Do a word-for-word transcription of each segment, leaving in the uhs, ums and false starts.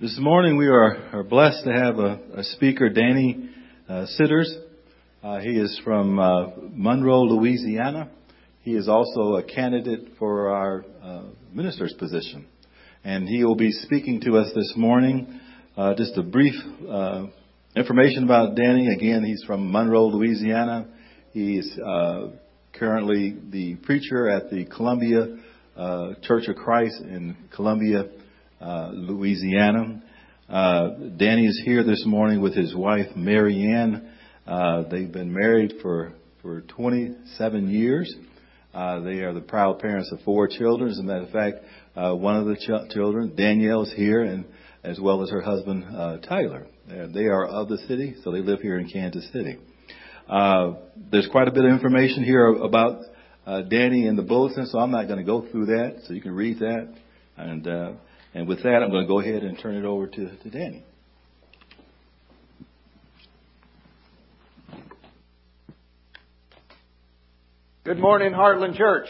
This morning we are, are blessed to have a, a speaker, Danny uh, Sitters. Uh, he is from uh, Monroe, Louisiana. He is also a candidate for our uh, minister's position. And he will be speaking to us this morning. Uh, just a brief uh, information about Danny. Again, he's from Monroe, Louisiana. He's uh, currently the preacher at the Columbia uh, Church of Christ in Columbia, Uh, Louisiana. Uh, Danny is here this morning with his wife, Mary Ann. Uh, they've been married for, for twenty-seven years. Uh, they are the proud parents of four children. As a matter of fact, uh, one of the ch- children, Danielle, is here, and as well as her husband, uh, Tyler. Uh, they are of the city, so they live here in Kansas City. Uh, there's quite a bit of information here about uh, Danny in the bulletin, so I'm not going to go through that, so you can read that. And uh And with that, I'm going to go ahead and turn it over to, to Danny. Good morning, Heartland Church.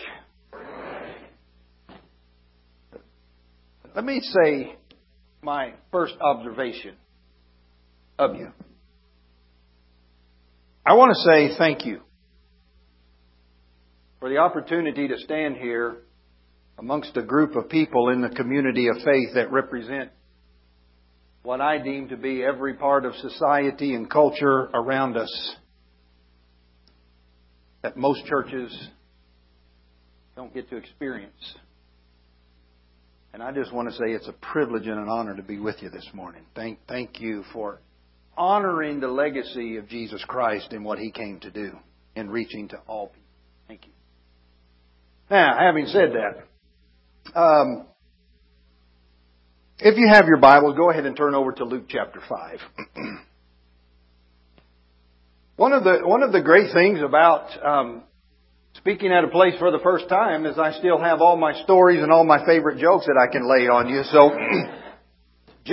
Let me say my first observation of you. I want to say thank you for the opportunity to stand here amongst a group of people in the community of faith that represent what I deem to be every part of society and culture around us that most churches don't get to experience. And I just want to say it's a privilege and an honor to be with you this morning. Thank, thank you for honoring the legacy of Jesus Christ and what He came to do and reaching to all people. Thank you. Now, having said that, Um, if you have your Bibles, go ahead and turn over to Luke chapter five. One of the one of the great things about um, speaking at a place for the first time is I still have all my stories and all my favorite jokes that I can lay on you. So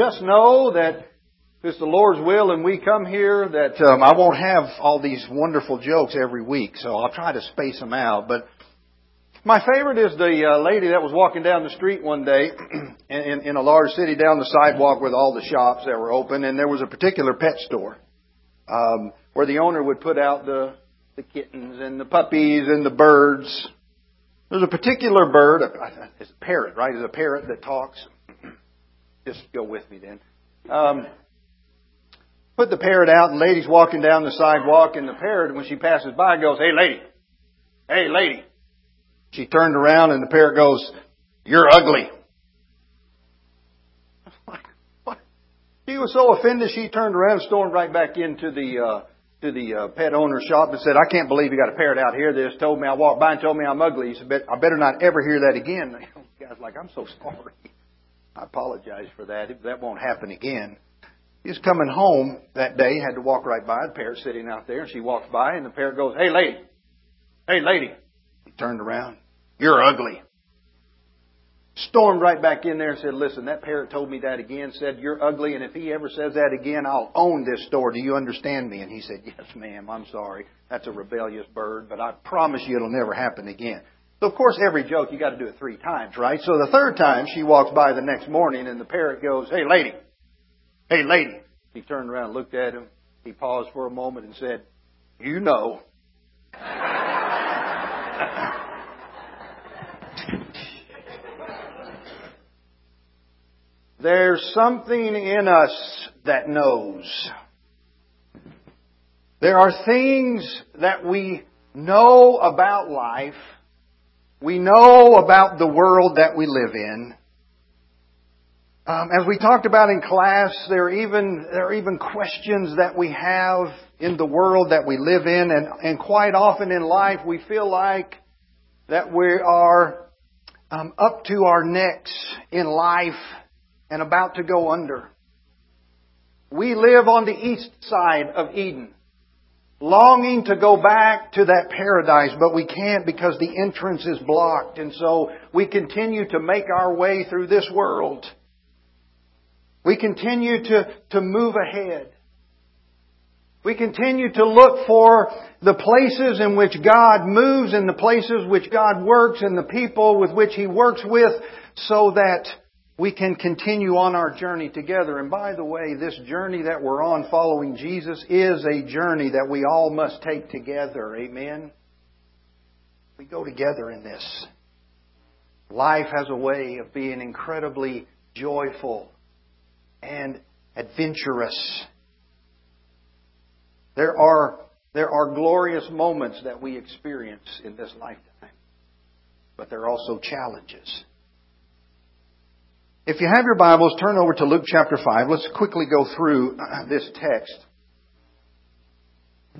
just know that if it's the Lord's will and we come here, that um, I won't have all these wonderful jokes every week. So I'll try to space them out, but my favorite is the uh, lady that was walking down the street one day in, in a large city down the sidewalk with all the shops that were open. And there was a particular pet store um, where the owner would put out the, the kittens and the puppies and the birds. There's a particular bird. It's a parrot, right? It's a parrot that talks. Just go with me then. Um, put the parrot out and the lady's walking down the sidewalk. And the parrot, when she passes by, goes, "Hey, lady. Hey, lady." She turned around and the parrot goes, "You're ugly." I was like, what? She was so offended she turned around and stormed right back into the uh, to the uh, pet owner's shop and said, "I can't believe you got a parrot out here that just told me I walked by and told me I'm ugly. He said, I better not ever hear that again." The guy's like, "I'm so sorry. I apologize for that. That won't happen again." He was coming home that day, had to walk right by the parrot sitting out there. She walks by and the parrot goes, "Hey, lady. Hey, lady." He turned around. "You're ugly." Stormed right back in there and said, "Listen, that parrot told me that again, said you're ugly, and if he ever says that again, I'll own this store. Do you understand me?" And he said, "Yes, ma'am, I'm sorry. That's a rebellious bird, but I promise you it'll never happen again." So, of course, every joke, you got to do it three times, right? So the third time, she walks by the next morning, and the parrot goes, "Hey, lady. Hey, lady." He turned around and looked at him. He paused for a moment and said, "You know." There's something in us that knows. There are things that we know about life. We know about the world that we live in. Um, as we talked about in class, there are even there are even questions that we have in the world that we live in, and, and quite often in life we feel like that we are um, up to our necks in life and about to go under. We live on the east side of Eden, longing to go back to that paradise, but we can't because the entrance is blocked. And so we continue to make our way through this world. We continue to, to move ahead. We continue to look for the places in which God moves and the places which God works and the people with which He works with so that we can continue on our journey together. And by the way, this journey that we're on following Jesus is a journey that we all must take together. Amen? We go together in this. Life has a way of being incredibly joyful and adventurous. There are, there are glorious moments that we experience in this lifetime, but there are also challenges. If you have your Bibles, turn over to Luke chapter five. Let's quickly go through this text.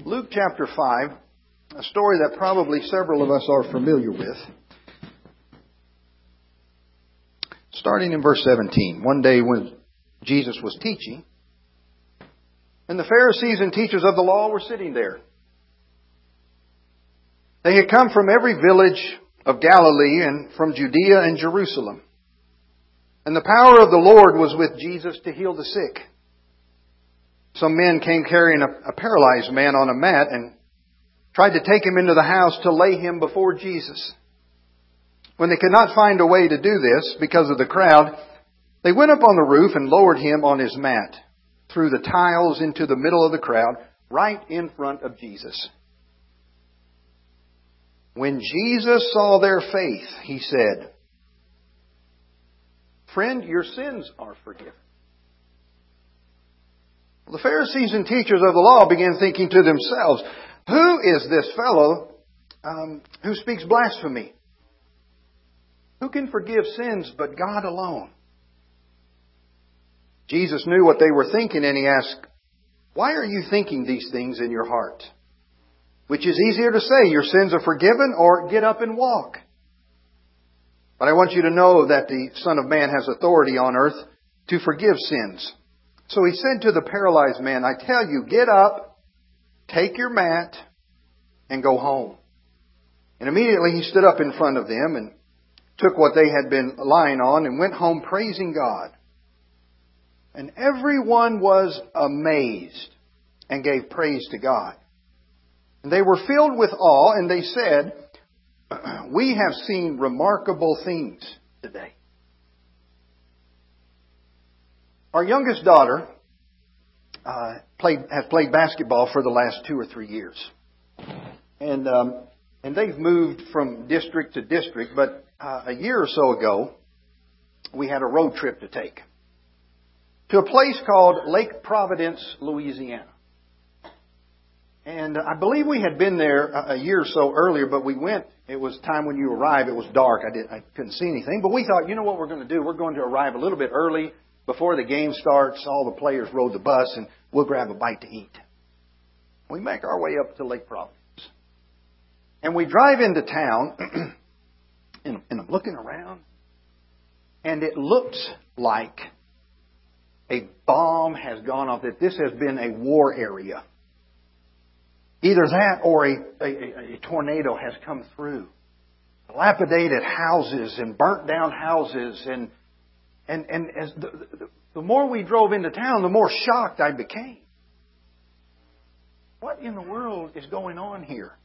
Luke chapter five, a story that probably several of us are familiar with. Starting in verse seventeen, one day when Jesus was teaching, and the Pharisees and teachers of the law were sitting there. They had come from every village of Galilee and from Judea and Jerusalem. And the power of the Lord was with Jesus to heal the sick. Some men came carrying a, a paralyzed man on a mat and tried to take him into the house to lay him before Jesus. When they could not find a way to do this because of the crowd, they went up on the roof and lowered him on his mat through the tiles into the middle of the crowd, right in front of Jesus. When Jesus saw their faith, he said, "Friend, your sins are forgiven." The Pharisees and teachers of the law began thinking to themselves, "Who is this fellow um, who speaks blasphemy? Who can forgive sins but God alone?" Jesus knew what they were thinking, and he asked, "Why are you thinking these things in your heart? Which is easier to say, your sins are forgiven, or get up and walk? But I want you to know that the Son of Man has authority on earth to forgive sins." So he said to the paralyzed man, "I tell you, get up, take your mat, and go home." And immediately he stood up in front of them and took what they had been lying on and went home praising God. And everyone was amazed and gave praise to God. And they were filled with awe, and they said, "We have seen remarkable things today." Our youngest daughter uh, played, has played basketball for the last two or three years. And, um, and they've moved from district to district, but uh, a year or so ago, we had a road trip to take to a place called Lake Providence, Louisiana. And I believe we had been there a year or so earlier, but we went. It was time when you arrived. It was dark. I didn't, I couldn't see anything. But we thought, you know what we're going to do? We're going to arrive a little bit early before the game starts. All the players rode the bus, and we'll grab a bite to eat. We make our way up to Lake Providence. And we drive into town, and I'm looking around, and it looks like a bomb has gone off, that this has been a war area. Either that or a, a, a tornado has come through. Dilapidated houses and burnt down houses. And and, and as the, the, the more we drove into town, the more shocked I became. What in the world is going on here?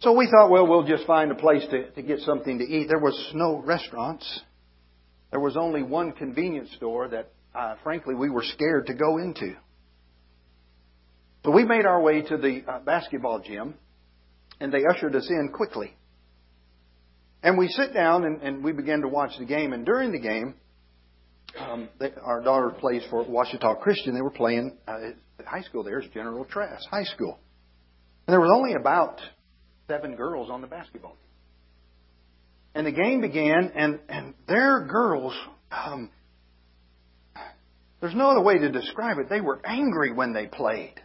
So we thought, well, we'll just find a place to, to get something to eat. There was no restaurants. There was only one convenience store that, uh, frankly, we were scared to go into. So we made our way to the uh, basketball gym, and they ushered us in quickly. And we sit down, and, and we began to watch the game. And during the game, um, they, our daughter plays for Ouachita Christian. They were playing uh, at high school there. It's General Trass High School. And there was only about seven girls on the basketball team. And the game began, and, and their girls, um, there's no other way to describe it. They were angry when they played.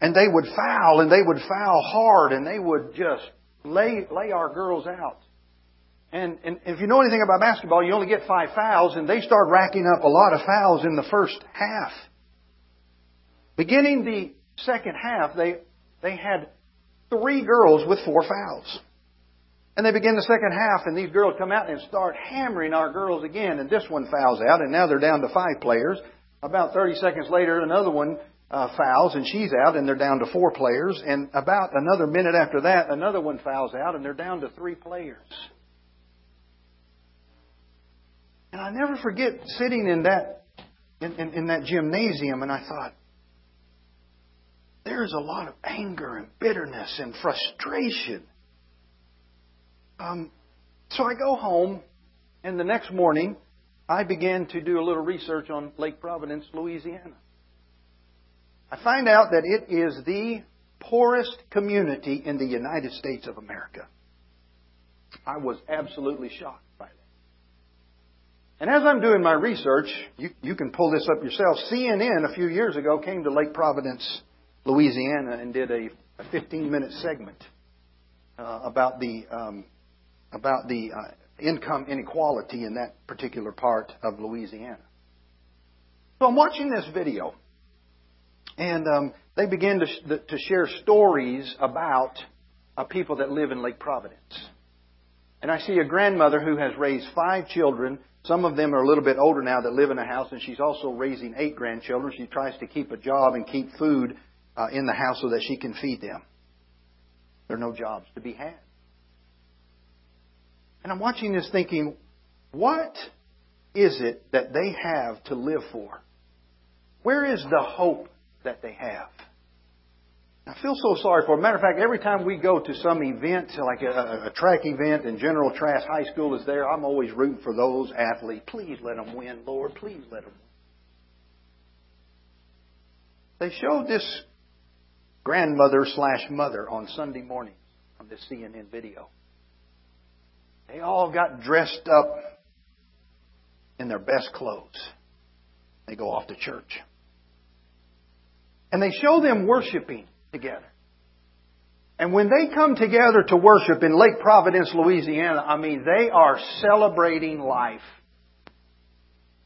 And they would foul, and they would foul hard, and they would just lay lay our girls out. And, and if you know anything about basketball, you only get five fouls, and they start racking up a lot of fouls in the first half. Beginning the second half, they they had three girls with four fouls. And they begin the second half, and these girls come out and start hammering our girls again, and this one fouls out, and now they're down to five players. About thirty seconds later, another one Uh, fouls, and she's out, and they're down to four players. And about another minute after that, another one fouls out, and they're down to three players. And I never forget sitting in that in, in, in that gymnasium, and I thought, there's a lot of anger and bitterness and frustration. Um, so I go home, and the next morning, I began to do a little research on Lake Providence, Louisiana. I find out that it is the poorest community in the United States of America. I was absolutely shocked by that. And as I'm doing my research, you, you can pull this up yourself. C N N a few years ago came to Lake Providence, Louisiana, and did a fifteen-minute segment uh, about the um, about the uh, income inequality in that particular part of Louisiana. So I'm watching this video, and um, they begin to sh- to share stories about uh, people that live in Lake Providence. And I see a grandmother who has raised five children. Some of them are a little bit older now that live in a house, and she's also raising eight grandchildren. She tries to keep a job and keep food uh, in the house so that she can feed them. There are no jobs to be had. And I'm watching this thinking, what is it that they have to live for? Where is the hope that they have? I feel so sorry for them. Matter of fact, every time we go to some event, like a, a track event, and General Trass High School is there, I'm always rooting for those athletes. Please let them win, Lord. Please let them win. They showed this grandmother slash mother on Sunday mornings on this C N N video. They all got dressed up in their best clothes. They go off to church. And they show them worshiping together. And when they come together to worship in Lake Providence, Louisiana, I mean, they are celebrating life.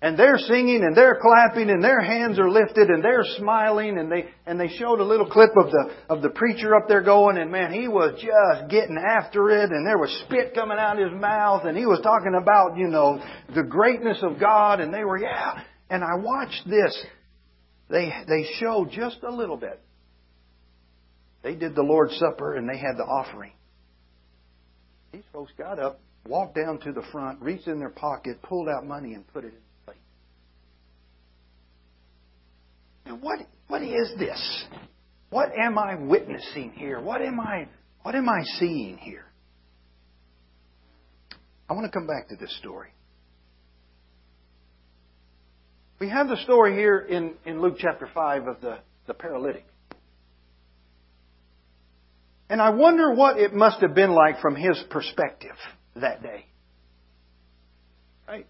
And they're singing and they're clapping and their hands are lifted and they're smiling. And they and they showed a little clip of the of the preacher up there going, and man, he was just getting after it, and there was spit coming out of his mouth, and he was talking about, you know, the greatness of God, and they were, yeah. And I watched this. They they showed just a little bit. They did the Lord's Supper, and they had the offering. These folks got up, walked down to the front, reached in their pocket, pulled out money, and put it in the plate. Now, what, what is this? What am I witnessing here? What am I, what am I seeing here? I want to come back to this story. We have the story here in, in Luke chapter five of the, the paralytic. And I wonder what it must have been like from his perspective that day. Right?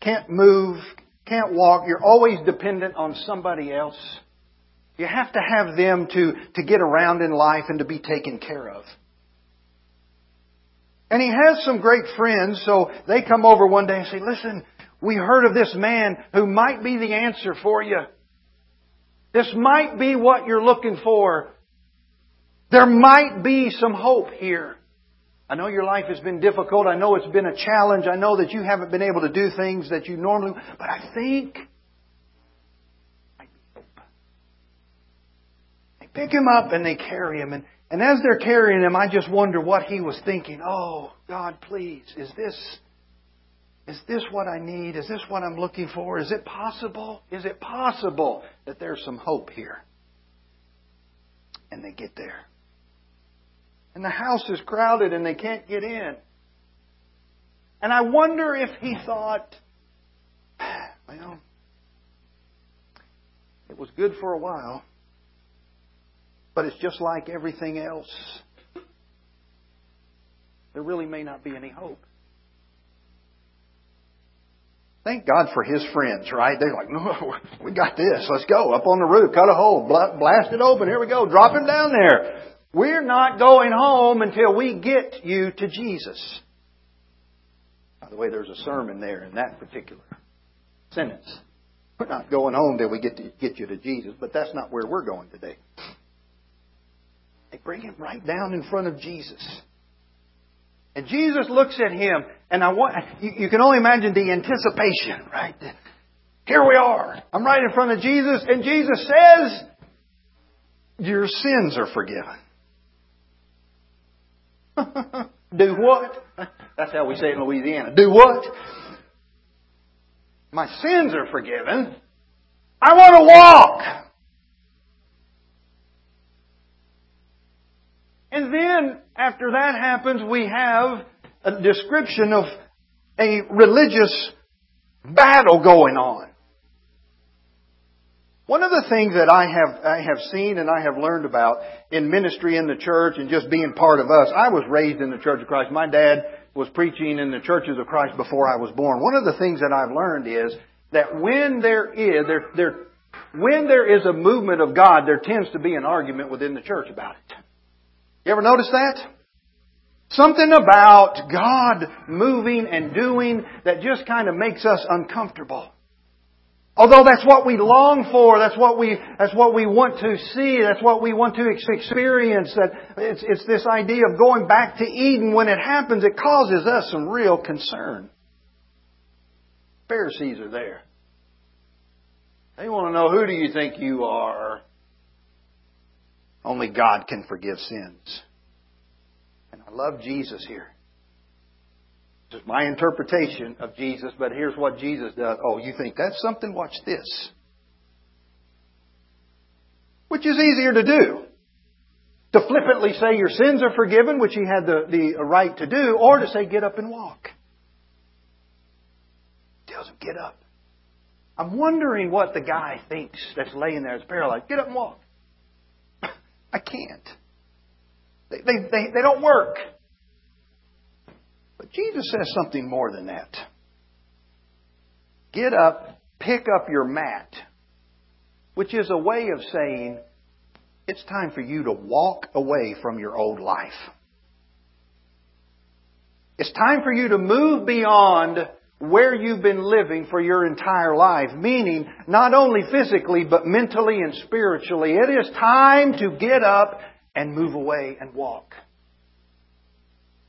Can't move, can't walk. You're always dependent on somebody else. You have to have them to, to get around in life and to be taken care of. And he has some great friends, so they come over one day and say, listen, we heard of this man who might be the answer for you. This might be what you're looking for. There might be some hope here. I know your life has been difficult. I know it's been a challenge. I know that you haven't been able to do things that you normally would. But I think I hope. They pick him up and they carry him. And, and as they're carrying him, I just wonder what he was thinking. Oh, God, please, is this, is this what I need? Is this what I'm looking for? Is it possible? Is it possible that there's some hope here? And they get there. And the house is crowded and they can't get in. And I wonder if he thought, well, it was good for a while, but it's just like everything else. There really may not be any hope. Thank God for his friends, right? They're like, no, we got this. Let's go. Up on the roof, cut a hole, blast it open. Here we go. Drop him down there. We're not going home until we get you to Jesus. By the way, there's a sermon there in that particular sentence. We're not going home until we get to get you to Jesus, but that's not where we're going today. They bring him right down in front of Jesus. And Jesus looks at him, and I want, you, you can only imagine the anticipation, right? Here we are. I'm right in front of Jesus, and Jesus says, your sins are forgiven. Do what? That's how we say it in Louisiana. Do what? My sins are forgiven. I want to walk. And then, after that happens, we have a description of a religious battle going on. One of the things that I have I have seen and I have learned about in ministry in the church and just being part of us, I was raised in the Church of Christ. My dad was preaching in the Churches of Christ before I was born. One of the things that I've learned is that when there is there, there when there is a movement of God, there tends to be an argument within the church about it. You ever notice that? Something about God moving and doing that just kind of makes us uncomfortable. Although that's what we long for, that's what we that's what we want to see, that's what we want to experience. That it's it's this idea of going back to Eden. When it happens, it causes us some real concern. Pharisees are there. They want to know, who do you think you are? Only God can forgive sins. And I love Jesus here. This is my interpretation of Jesus, but here's what Jesus does. Oh, you think that's something? Watch this. Which is easier to do. To flippantly say your sins are forgiven, which he had the, the right to do, or to say get up and walk. He tells him get up. I'm wondering what the guy thinks that's laying there that's paralyzed. Get up and walk. I can't. They, they, they, they don't work. But Jesus says something more than that. Get up, pick up your mat, which is a way of saying it's time for you to walk away from your old life. It's time for you to move beyond where you've been living for your entire life, meaning not only physically, but mentally and spiritually. It is time to get up and move away and walk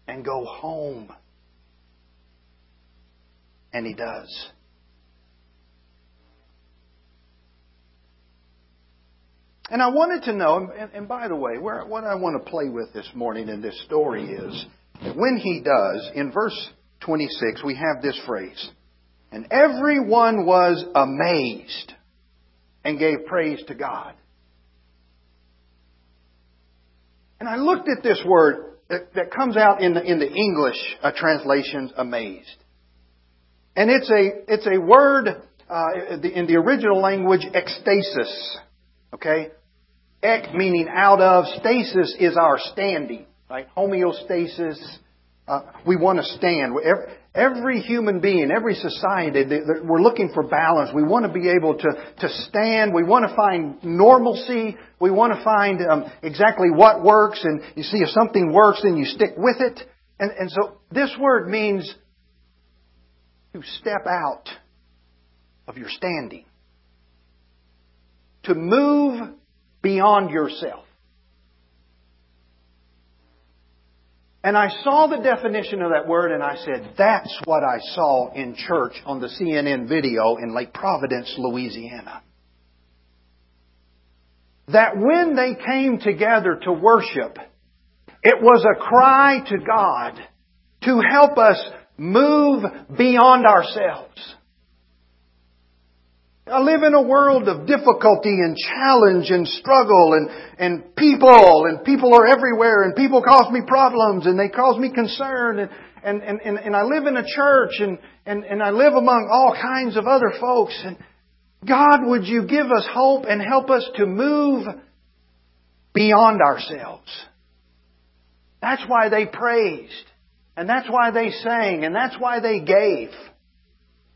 and go home. And he does. And I wanted to know, and, and by the way, where, what I want to play with this morning in this story is that when he does, in verse twenty-six, we have this phrase, and everyone was amazed and gave praise to God. And I looked at this word that, that comes out in the, in the English uh, translations, amazed. And it's a, it's a word uh, in the original language, ecstasis. Okay? Ek meaning out of, stasis is our standing, right? Homeostasis. Uh, we want to stand. Every, every human being, every society, they, they, we're looking for balance. We want to be able to, to stand. We want to find normalcy. We want to find um, exactly what works. And you see, if something works, then you stick with it. And, and so this word means to step out of your standing. To move beyond yourself. And I saw the definition of that word and I said, that's what I saw in church on the C N N video in Lake Providence, Louisiana. That when they came together to worship, it was a cry to God to help us move beyond ourselves. I live in a world of difficulty and challenge and struggle and, and people, and people are everywhere, and people cause me problems and they cause me concern, and, and, and, and, and I live in a church and, and, and I live among all kinds of other folks. And God, would you give us hope and help us to move beyond ourselves? That's why they praised, and that's why they sang, and that's why they gave.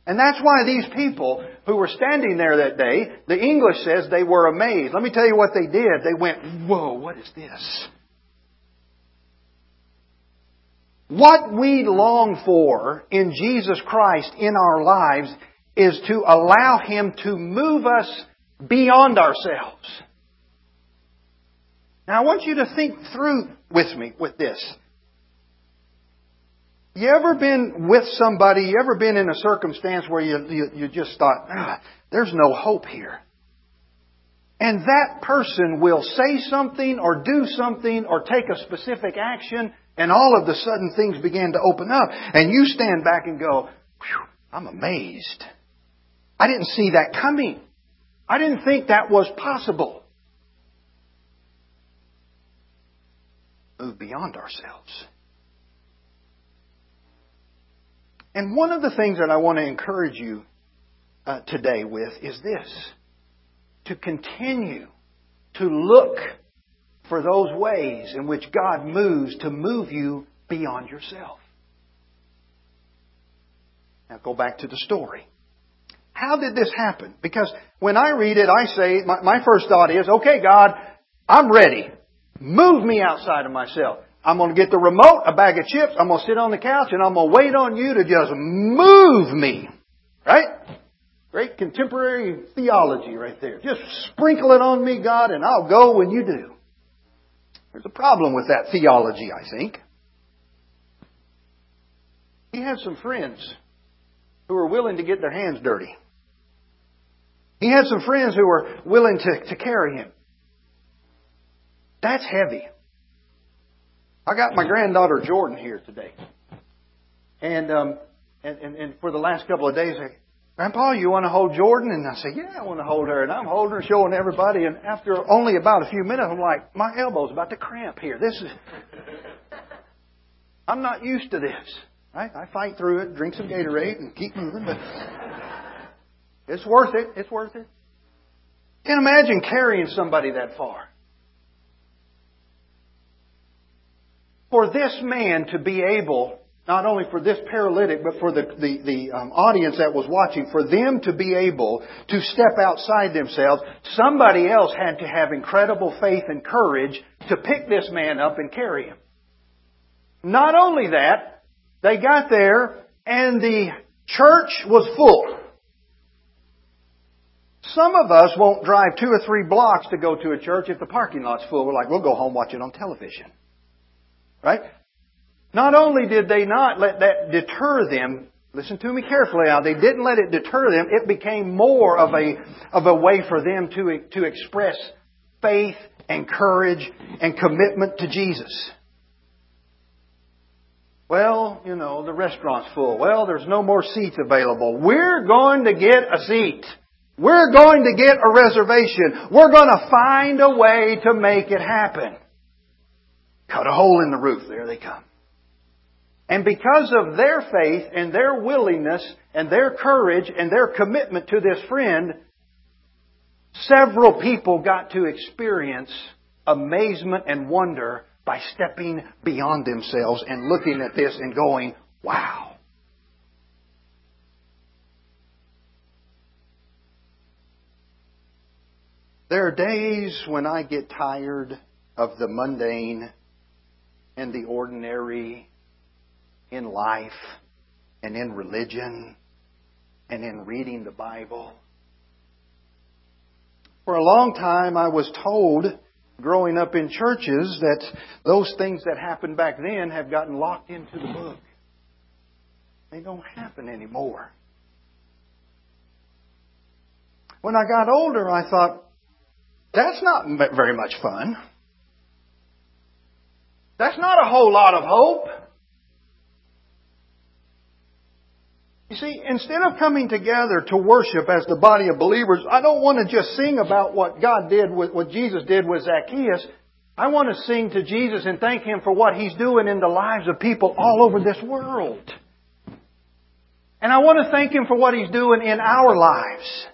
And that's why these people who were standing there that day, the English says they were amazed. Let me tell you what they did. They went, whoa, what is this? What we long for in Jesus Christ in our lives is to allow Him to move us beyond ourselves. Now, I want you to think through with me with this. You ever been with somebody, you ever been in a circumstance where you, you, you just thought, ah, there's no hope here. And that person will say something or do something or take a specific action, and all of the sudden things began to open up. And you stand back and go, I'm amazed. I didn't see that coming. I didn't think that was possible. Move beyond ourselves. And one of the things that I want to encourage you uh, today with is this. To continue to look for those ways in which God moves to move you beyond yourself. Now go back to the story. How did this happen? Because when I read it, I say, my, my first thought is, okay, God, I'm ready. Move me outside of myself. I'm going to get the remote, a bag of chips, I'm going to sit on the couch, and I'm going to wait on you to just move me. Right? Great contemporary theology right there. Just sprinkle it on me, God, and I'll go when you do. There's a problem with that theology, I think. He had some friends who were willing to get their hands dirty. He had some friends who were willing to, to carry him. That's heavy. I got my granddaughter Jordan here today. And, um, and, and, and for the last couple of days, I, Grandpa, you want to hold Jordan? And I say, yeah, I want to hold her. And I'm holding her, showing everybody. And after only about a few minutes, I'm like, my elbow's about to cramp here. This is... I'm not used to this. Right? I fight through it, drink some Gatorade, and keep moving. But it's worth it. It's worth it. Can't imagine carrying somebody that far. For this man to be able, not only for this paralytic, but for the, the, the um, audience that was watching, for them to be able to step outside themselves, somebody else had to have incredible faith and courage to pick this man up and carry him. Not only that, they got there and the church was full. Some of us won't drive two or three blocks to go to a church if the parking lot's full. We're like, we'll go home, watch it on television. Right? Not only did they not let that deter them, listen to me carefully now, they didn't let it deter them. It became more of a of a way for them to, to express faith and courage and commitment to Jesus. Well, you know, the restaurant's full. Well, there's no more seats available. We're going to get a seat. We're going to get a reservation. We're going to find a way to make it happen. Cut a hole in the roof. There they come. And because of their faith and their willingness and their courage and their commitment to this friend, several people got to experience amazement and wonder by stepping beyond themselves and looking at this and going, wow. There are days when I get tired of the mundane and the ordinary in life and in religion and in reading the Bible. For a long time, I was told growing up in churches that those things that happened back then have gotten locked into the book. They don't happen anymore. When I got older, I thought, that's not very much fun. That's not a whole lot of hope. You see, instead of coming together to worship as the body of believers, I don't want to just sing about what God did, with, what Jesus did with Zacchaeus. I want to sing to Jesus and thank Him for what He's doing in the lives of people all over this world. And I want to thank Him for what He's doing in our lives.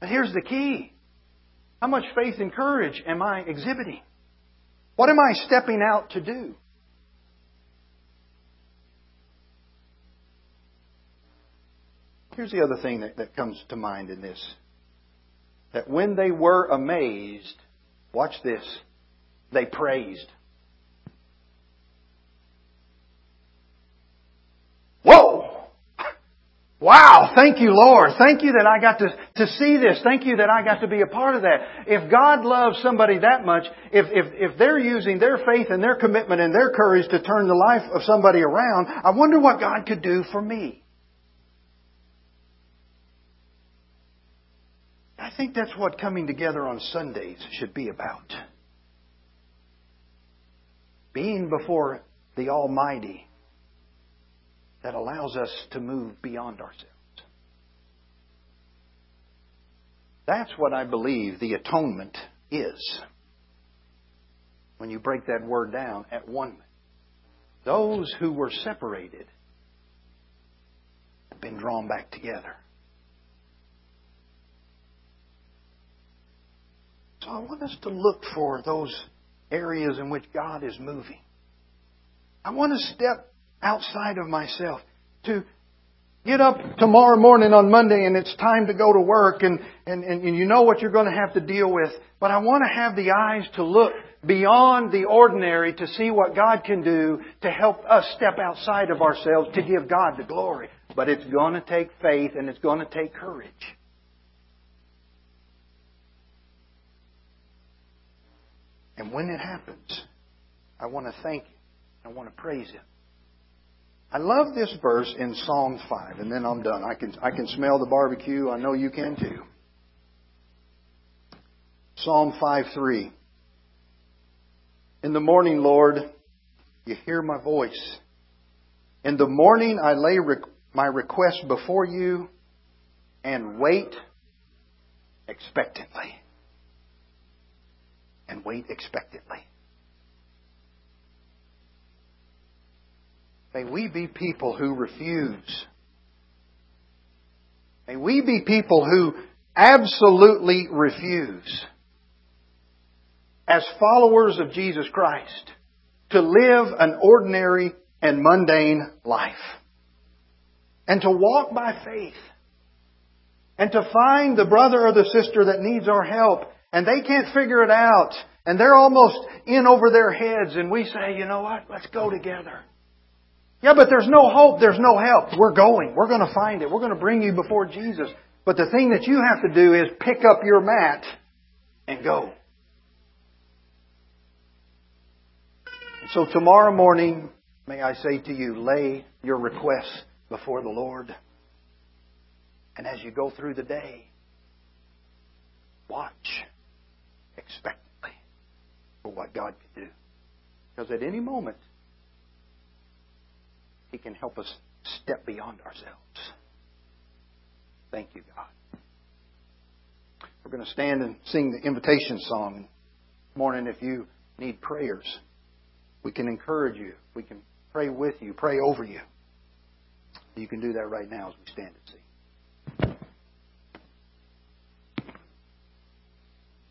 But here's the key. How much faith and courage am I exhibiting? What am I stepping out to do? Here's the other thing that, that comes to mind in this. That when they were amazed, watch this, they praised. Whoa! Wow! Thank you, Lord. Thank you that I got to, to see this. Thank you that I got to be a part of that. If God loves somebody that much, if, if, if they're using their faith and their commitment and their courage to turn the life of somebody around, I wonder what God could do for me. I think that's what coming together on Sundays should be about. Being before the Almighty that allows us to move beyond ourselves. That's what I believe the atonement is. When you break that word down at one, those who were separated have been drawn back together. So I want us to look for those areas in which God is moving. I want to step outside of myself to get up tomorrow morning on Monday and it's time to go to work and, and, and you know what you're going to have to deal with. But I want to have the eyes to look beyond the ordinary to see what God can do to help us step outside of ourselves to give God the glory. But it's going to take faith and it's going to take courage. And when it happens, I want to thank Him. I want to praise Him. I love this verse in Psalm five, and then I'm done. I can, I can smell the barbecue. I know you can too. Psalm five three. In the morning, Lord, you hear my voice. In the morning I lay rec- my request before you and wait expectantly. And wait expectantly. May we be people who refuse. May we be people who absolutely refuse, as followers of Jesus Christ, to live an ordinary and mundane life. And to walk by faith. And to find the brother or the sister that needs our help. And they can't figure it out. And they're almost in over their heads. And we say, you know what? Let's go together. Yeah, but there's no hope. There's no help. We're going. We're going to find it. We're going to bring you before Jesus. But the thing that you have to do is pick up your mat and go. So tomorrow morning, may I say to you, lay your requests before the Lord. And as you go through the day, watch expectantly for what God can do. Because at any moment, He can help us step beyond ourselves. Thank you, God. We're going to stand and sing the invitation song this morning if you need prayers. We can encourage you. We can pray with you, pray over you. You can do that right now as we stand and sing.